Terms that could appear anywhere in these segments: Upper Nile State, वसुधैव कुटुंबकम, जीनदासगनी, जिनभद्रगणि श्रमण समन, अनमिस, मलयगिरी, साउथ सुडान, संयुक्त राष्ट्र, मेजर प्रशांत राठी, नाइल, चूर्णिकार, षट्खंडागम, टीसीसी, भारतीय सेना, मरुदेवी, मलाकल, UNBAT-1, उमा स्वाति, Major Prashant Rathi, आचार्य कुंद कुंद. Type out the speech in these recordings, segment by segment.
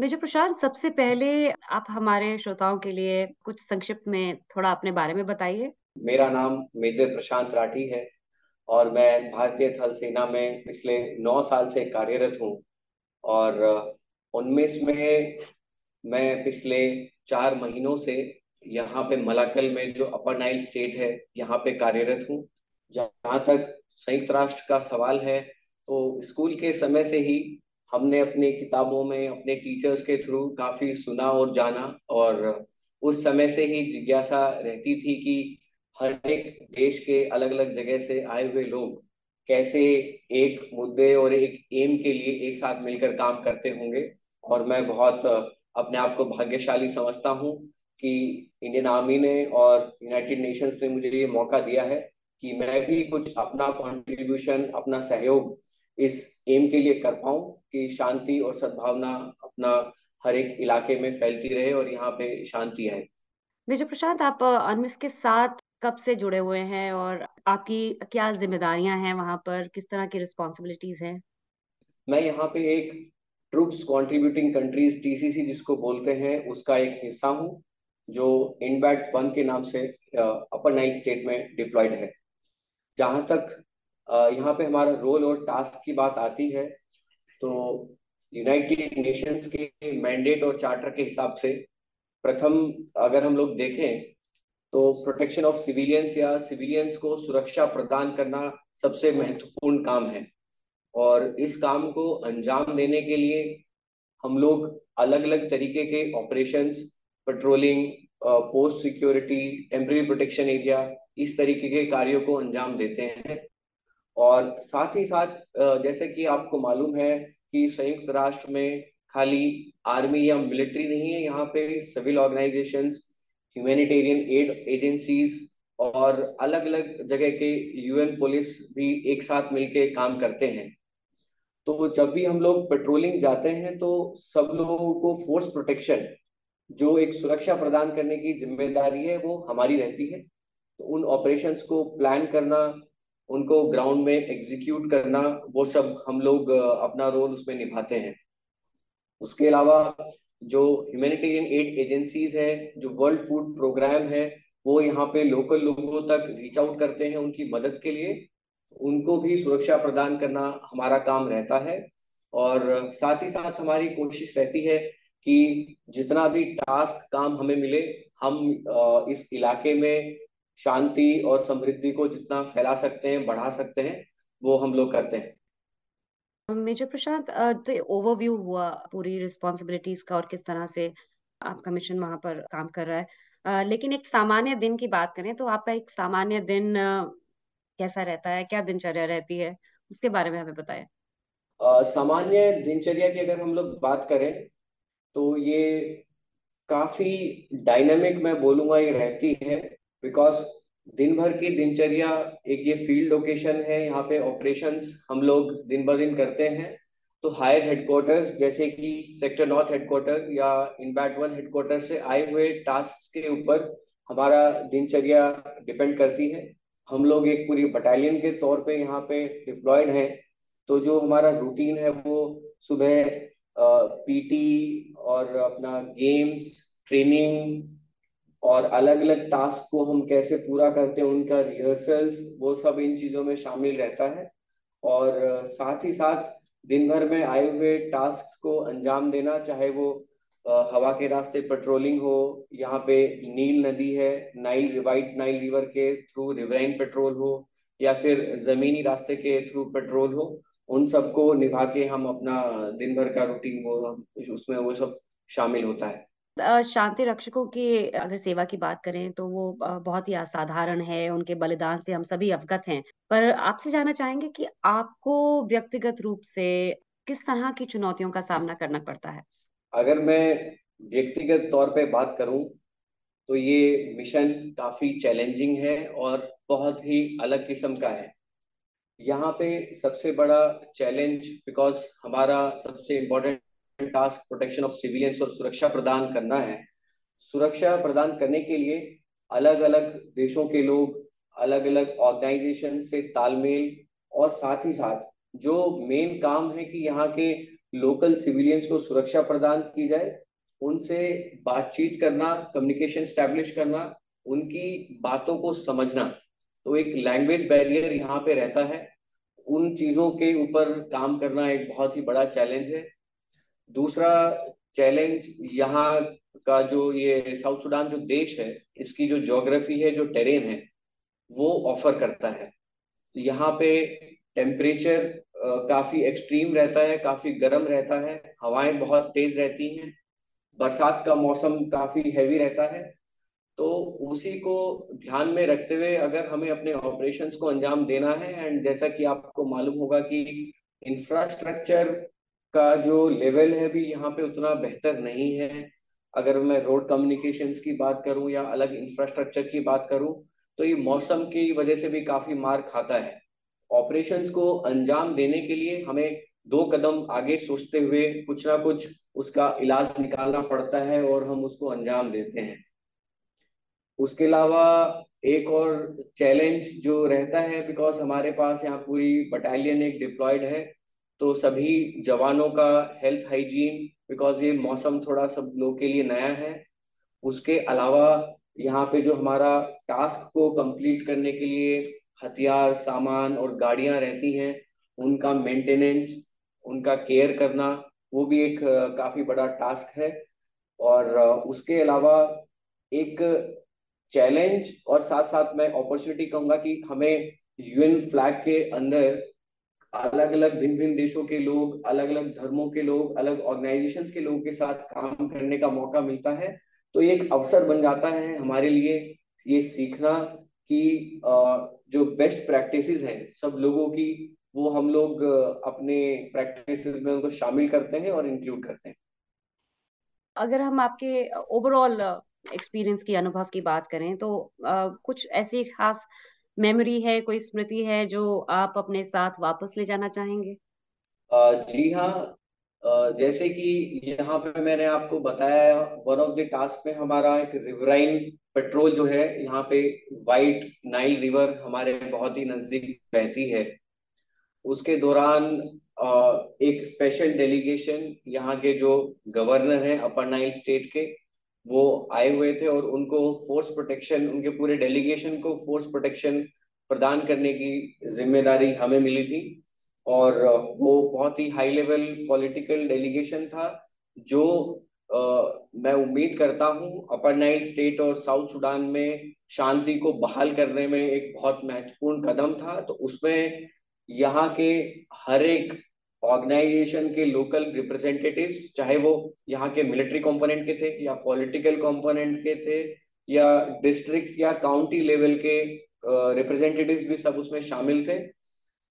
Major प्रशांत, सबसे पहले आप हमारे श्रोताओं के लिए कुछ संक्षिप्त में थोड़ा अपने बारे में बताइए। मेरा नाम मेजर प्रशांत राठी है और मैं भारतीय थल सेना में पिछले 9 साल से कार्यरत हूं और उनमें इसमें मैं पिछले 4 महीनों से यहाँ पे मलाकल में जो अपर नाइल स्टेट है यहाँ पे कार्यरत हूँ। जहाँ तक संयुक्त राष्ट्र का सवाल है तो स्कूल के समय से ही हमने अपने किताबों में अपने टीचर्स के थ्रू काफी सुना और जाना और उस समय से ही जिज्ञासा रहती थी कि हर एक देश के अलग अलग जगह से आए हुए लोग कैसे एक मुद्दे और एक एम के लिए एक साथ मिलकर काम करते होंगे। और मैं बहुत अपने आप को भाग्यशाली समझता हूँ कि इंडियन आर्मी ने और यूनाइटेड नेशंस ने मुझे ये मौका दिया है कि मैं भी कुछ अपना कंट्रीब्यूशन, अपना सहयोग इस एम के लिए कर पाऊँ कि शांति और सद्भावना अपना हर एक इलाके में फैलती रहे और यहाँ पे शांति है। मेजर प्रशांत, आप अनमिस के साथ कब से जुड़े हुए हैं और आपकी क्या जिम्मेदारियां हैं, वहां पर किस तरह की रिस्पॉन्सिबिलिटीज हैं? मैं यहाँ पे एक ट्रूप्स कंट्रीब्यूटिंग कंट्रीज टीसीसी जिसको बोलते हैं उसका एक हिस्सा हूँ जो UNBAT-1 के नाम से अपर नाइल स्टेट में डिप्लॉयड है। जहाँ तक यहाँ पे हमारा रोल और टास्क की बात आती है तो यूनाइटेड नेशंस के मैंडेट और चार्टर के हिसाब से प्रथम अगर हम लोग देखें तो प्रोटेक्शन ऑफ सिविलियंस या सिविलियंस को सुरक्षा प्रदान करना सबसे महत्वपूर्ण काम है और इस काम को अंजाम देने के लिए हम लोग अलग अलग तरीके के operations, patrolling, post security, temporary protection area, इस तरीके के कार्यों को अंजाम देते हैं। और साथ ही साथ जैसे कि आपको मालूम है कि संयुक्त राष्ट्र में खाली आर्मी या मिलिट्री नहीं है, यहाँ पे civil organisations, humanitarian aid agencies और अलग अलग जगह के यूएन पुलिस भी एक साथ मिलके काम करते हैं। तो जब भी हम लोग पेट्रोलिंग जाते हैं तो सब लोगों को फोर्स प्रोटेक्शन जो एक सुरक्षा प्रदान करने की जिम्मेदारी है वो हमारी रहती है। तो उन ऑपरेशंस को प्लान करना, उनको ग्राउंड में एग्जीक्यूट करना, वो सब हम लोग अपना रोल उसमें निभाते हैं। उसके अलावा जो ह्यूमैनिटेरियन एड एजेंसीज है, जो वर्ल्ड फूड प्रोग्राम है, वो यहाँ पे लोकल लोगों तक रीच आउट करते हैं उनकी मदद के लिए, उनको भी सुरक्षा प्रदान करना हमारा काम रहता है। और साथ ही साथ हमारी कोशिश रहती है कि जितना भी टास्क काम हमें मिले हम इस इलाके में शांति और समृद्धि को जितना फैला सकते हैं, बढ़ा सकते हैं, वो हम लोग करते हैं। मेजर प्रशांत, तो ओवरव्यू हुआ पूरी रिस्पॉन्सिबिलिटीज का और किस तरह से आपका मिशन वहां पर काम कर रहा है, लेकिन एक सामान्य दिन की बात करें तो आपका एक सामान्य दिन कैसा रहता है, क्या दिनचर्या रहती है, उसके बारे में हमें बताएं। सामान्य दिनचर्या की अगर हम लोग बात करें तो ये काफी डायनामिक मैं बोलूंगा ये रहती है, बिकॉज दिन भर की दिनचर्या एक ये फील्ड लोकेशन है, यहाँ पे ऑपरेशंस हम लोग दिन ब दिन करते हैं। तो हायर हेडक्वार्टर्स जैसे कि सेक्टर नॉर्थ हेडक्वार्टर या UNBAT-1 हेडक्वार्टर से आए हुए टास्क के ऊपर हमारा दिनचर्या डिपेंड करती है। हम लोग एक पूरी बटालियन के तौर पे यहाँ पे डिप्लॉयड हैं तो जो हमारा रूटीन है वो सुबह पीटी और अपना गेम्स, ट्रेनिंग और अलग अलग टास्क को हम कैसे पूरा करते हैं उनका रिहर्सल्स, वो सब इन चीज़ों में शामिल रहता है। और साथ ही साथ दिन भर में आए हुए टास्क को अंजाम देना, चाहे वो हवा के रास्ते पेट्रोलिंग हो, यहाँ पे नील नदी है, नाइल, वाइट नाइल रिवर के थ्रू रिवराइन पेट्रोल हो या फिर ज़मीनी रास्ते के थ्रू पेट्रोल हो, उन सबको निभा के हम अपना दिन भर का रूटीन वो उसमें वो सब शामिल होता है। शांति रक्षकों की अगर सेवा की बात करें तो वो बहुत ही असाधारण है, उनके बलिदान से हम सभी अवगत हैं, पर आपसे जानना चाहेंगे कि आपको व्यक्तिगत रूप से किस तरह की चुनौतियों का सामना करना पड़ता है? अगर मैं व्यक्तिगत तौर पे बात करूं तो ये मिशन काफी चैलेंजिंग है और बहुत ही अलग किस्म का है। यहाँ पे सबसे बड़ा चैलेंज, बिकॉज हमारा सबसे important task protection of civilians और सुरक्षा प्रदान करना है, सुरक्षा प्रदान करने के लिए अलग अलग देशों के लोग, अलग अलग ऑर्गेनाइजेशन से तालमेल और साथ ही साथ जो मेन काम है कि यहाँ के लोकल सिविलियंस को सुरक्षा प्रदान की जाए, उनसे बातचीत करना, कम्युनिकेशन स्टैब्लिश करना, उनकी बातों को समझना। तो एक लैंग्वेज बैरियर यहाँ पे रहता है, उन चीज़ों के ऊपर काम करना एक बहुत ही बड़ा चैलेंज है। दूसरा चैलेंज यहाँ का जो ये साउथ सुडान जो देश है, इसकी जो ज्योग्राफी है, जो टेरेन है, वो ऑफर करता है। यहाँ पे टेम्परेचर काफ़ी एक्सट्रीम रहता है, काफ़ी गर्म रहता है, हवाएं बहुत तेज़ रहती हैं, बरसात का मौसम काफ़ी हैवी रहता है। तो उसी को ध्यान में रखते हुए अगर हमें अपने ऑपरेशंस को अंजाम देना है, एंड जैसा कि आपको मालूम होगा कि इंफ्रास्ट्रक्चर का जो लेवल है भी यहाँ पे उतना बेहतर नहीं है। अगर मैं रोड कम्युनिकेशंस की बात करूँ या अलग इंफ्रास्ट्रक्चर की बात करूँ, तो ये मौसम की वजह से भी काफ़ी मार खाता है। ऑपरेशंस को अंजाम देने के लिए हमें दो कदम आगे सोचते हुए कुछ ना कुछ उसका इलाज निकालना पड़ता है और हम उसको अंजाम देते हैं। उसके अलावा एक और चैलेंज जो रहता है, बिकॉज हमारे पास यहाँ पूरी बटालियन एक डिप्लॉयड है, तो सभी जवानों का हेल्थ हाइजीन, बिकॉज ये मौसम थोड़ा सब लोग के लिए नया है। उसके अलावा यहाँ पे जो हमारा टास्क को कंप्लीट करने के लिए हथियार, सामान और गाड़ियाँ रहती हैं, उनका मेंटेनेंस, उनका केयर करना, वो भी एक काफ़ी बड़ा टास्क है। और उसके अलावा एक चैलेंज और साथ साथ मैं अपॉर्चुनिटी कहूँगा कि हमें यूएन फ्लैग के अंदर अलग अलग भिन्न भिन्न देशों के लोग, अलग अलग धर्मों के लोग, अलग ऑर्गेनाइजेशंस के लोगों के साथ काम करने का मौका मिलता है। तो ये एक अवसर बन जाता है हमारे लिए ये सीखना कि जो बेस्ट प्रैक्टिसेस हैं सब लोगों की, वो हम लोग अपने प्रैक्टिसेस में उनको शामिल करते हैं और इंक्लूड करते हैं। अगर हम आपके ओवरऑल एक्सपीरियंस की, अनुभव की बात करें, तो कुछ ऐसी खास मेमोरी है, कोई स्मृति है जो आप अपने साथ वापस ले जाना चाहेंगे? जी हाँ, जैसे कि यहाँ पे मैंने आपको बताया, वन ऑफ द टास्क में हमारा एक रिवराइन पेट्रोल जो है, यहाँ पे वाइट नाइल रिवर हमारे बहुत ही नजदीक बहती है, उसके दौरान एक स्पेशल डेलीगेशन यहाँ के जो गवर्नर हैं अपर नाइल स्टेट के, वो आए हुए थे और उनको फोर्स प्रोटेक्शन, उनके पूरे डेलीगेशन को फोर्स प्रोटेक्शन प्रदान करने की जिम्मेदारी हमें मिली थी। और वो बहुत ही हाई लेवल पॉलिटिकल डेलीगेशन था जो मैं उम्मीद करता हूँ अपर नाइल स्टेट और साउथ सुडान में शांति को बहाल करने में एक बहुत महत्वपूर्ण कदम था। तो उसमें यहाँ के हर एक ऑर्गेनाइजेशन के लोकल रिप्रेजेंटेटिव्स, चाहे वो यहाँ के मिलिट्री कंपोनेंट के थे या पॉलिटिकल कंपोनेंट के थे या डिस्ट्रिक्ट या काउंटी लेवल के रिप्रेजेंटेटिव्स भी सब उसमें शामिल थे।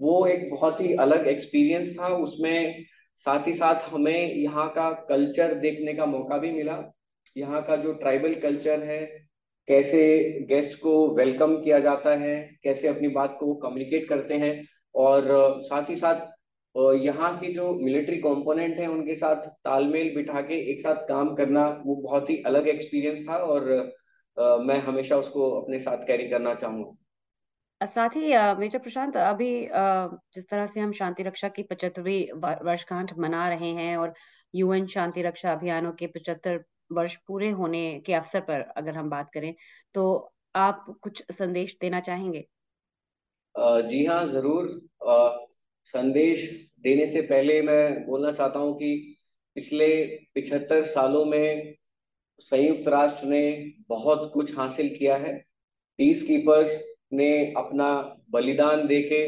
वो एक बहुत ही अलग एक्सपीरियंस था। उसमें साथ ही साथ हमें यहाँ का कल्चर देखने का मौका भी मिला। यहाँ का जो ट्राइबल कल्चर है, कैसे गेस्ट को वेलकम किया जाता है, कैसे अपनी बात को कम्युनिकेट करते हैं, और साथ ही साथ यहाँ की जो मिलिट्री कंपोनेंट है उनके साथ तालमेल बिठा के एक साथ काम करना, वो बहुत ही अलग एक्सपीरियंस था और मैं हमेशा उसको अपने साथ कैरी करना चाहूँगा। साथ ही मेजर प्रशांत, अभी जिस तरह से हम शांति रक्षा की 75वीं वर्षगांठ मना रहे हैं और यूएन शांति रक्षा अभियानों के 75 वर्ष पूरे होने के अवसर पर अगर हम बात करें, तो आप कुछ संदेश देना चाहेंगे? जी हाँ, ज़रूर। संदेश देने से पहले मैं बोलना चाहता हूँ कि पिछले 75 सालों में संयुक्त राष्ट्र ने बहुत कुछ हासिल किया है। पीस कीपर्स ने अपना बलिदान देके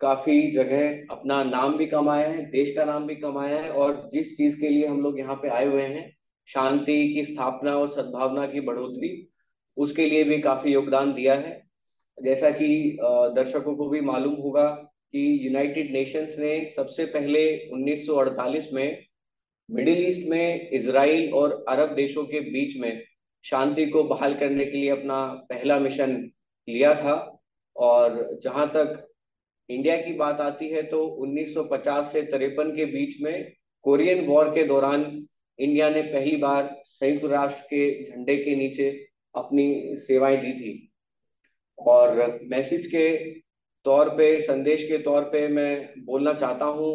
काफ़ी जगह अपना नाम भी कमाया है, देश का नाम भी कमाया है, और जिस चीज़ के लिए हम लोग यहाँ पे आए हुए हैं, शांति की स्थापना और सद्भावना की बढ़ोतरी, उसके लिए भी काफ़ी योगदान दिया है। जैसा कि दर्शकों को भी मालूम होगा कि यूनाइटेड नेशंस ने सबसे पहले 1948 में मिडिल ईस्ट में इजराइल और अरब देशों के बीच में शांति को बहाल करने के लिए अपना पहला मिशन लिया था। और जहां तक इंडिया की बात आती है, तो 1950 से 53 के बीच में कोरियन वॉर के दौरान इंडिया ने पहली बार संयुक्त राष्ट्र के झंडे के नीचे अपनी सेवाएं दी थी। और मैसेज के तौर पे, संदेश के तौर पे मैं बोलना चाहता हूँ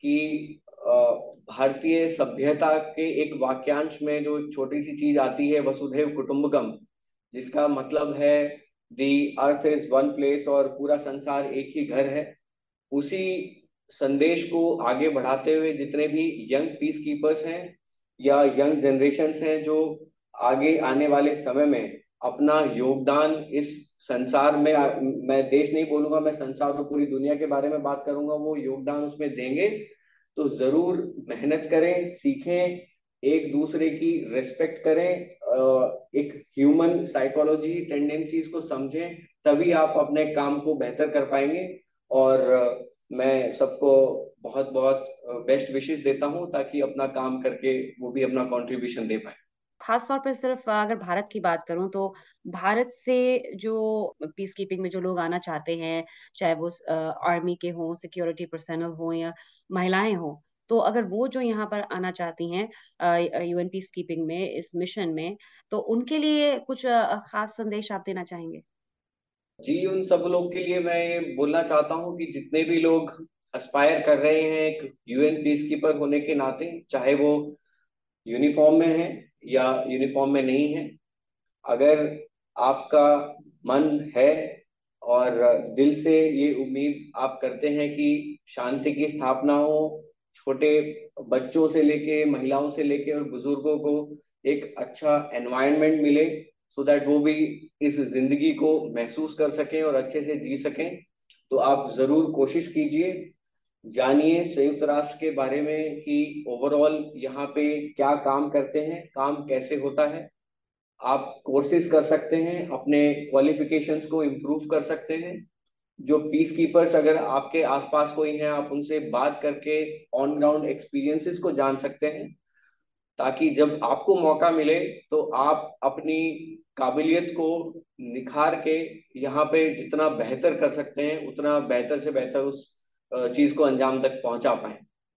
कि भारतीय सभ्यता के एक वाक्यांश में जो छोटी सी चीज आती है वसुधैव कुटुंबकम, जिसका मतलब है the earth is one place और पूरा संसार एक ही घर है, उसी संदेश को आगे बढ़ाते हुए जितने भी यंग पीस कीपर्स हैं या यंग जनरेशन्स हैं जो आगे आने वाले समय में अपना योगदान इस संसार में, मैं देश नहीं बोलूंगा, मैं संसार तो पूरी दुनिया के बारे में बात करूंगा, वो योगदान उसमें देंगे तो जरूर मेहनत करें, सीखें, एक दूसरे की रिस्पेक्ट करें, एक ह्यूमन साइकोलॉजी टेंडेंसीज को समझें, तभी आप अपने काम को बेहतर कर पाएंगे। और मैं सबको बहुत बहुत बेस्ट विशेस देता हूं ताकि अपना काम करके वो भी अपना कंट्रीब्यूशन दे पाए। खासतौर पर सिर्फ अगर भारत की बात करूं तो भारत से जो पीस कीपिंग में जो लोग आना चाहते हैं, चाहे वो आर्मी के हों, सिक्योरिटी पर्सनल हों या महिलाएं हों, तो अगर वो जो यहाँ पर आना चाहती हैं यूएन पीस कीपिंग में, इस मिशन में, तो उनके लिए कुछ खास संदेश आप देना चाहेंगे? जी, उन सब लोग के लिए मैं ये बोलना चाहता हूँ कि जितने भी लोग एस्पायर कर रहे हैं एक यूएन पीस कीपर होने के नाते, चाहे वो यूनिफॉर्म में है या यूनिफॉर्म में नहीं है, अगर आपका मन है और दिल से ये उम्मीद आप करते हैं कि शांति की स्थापना हो, छोटे बच्चों से लेके महिलाओं से लेके और बुजुर्गों को एक अच्छा एनवायरनमेंट मिले सो दैट वो भी इस जिंदगी को महसूस कर सकें और अच्छे से जी सकें, तो आप जरूर कोशिश कीजिए, जानिए संयुक्त राष्ट्र के बारे में कि ओवरऑल यहाँ पे क्या काम करते हैं, काम कैसे होता है। आप कोर्सेज कर सकते हैं, अपने क्वालिफिकेशंस को इम्प्रूव कर सकते हैं। जो पीस कीपर्स अगर आपके आसपास कोई हैं, आप उनसे बात करके ऑन ग्राउंड एक्सपीरियंसेस को जान सकते हैं, ताकि जब आपको मौका मिले तो आप अपनी काबिलियत को निखार के यहाँ पे जितना बेहतर कर सकते हैं उतना बेहतर से बेहतर उस चीज को अंजाम तक पहुंचा पाए।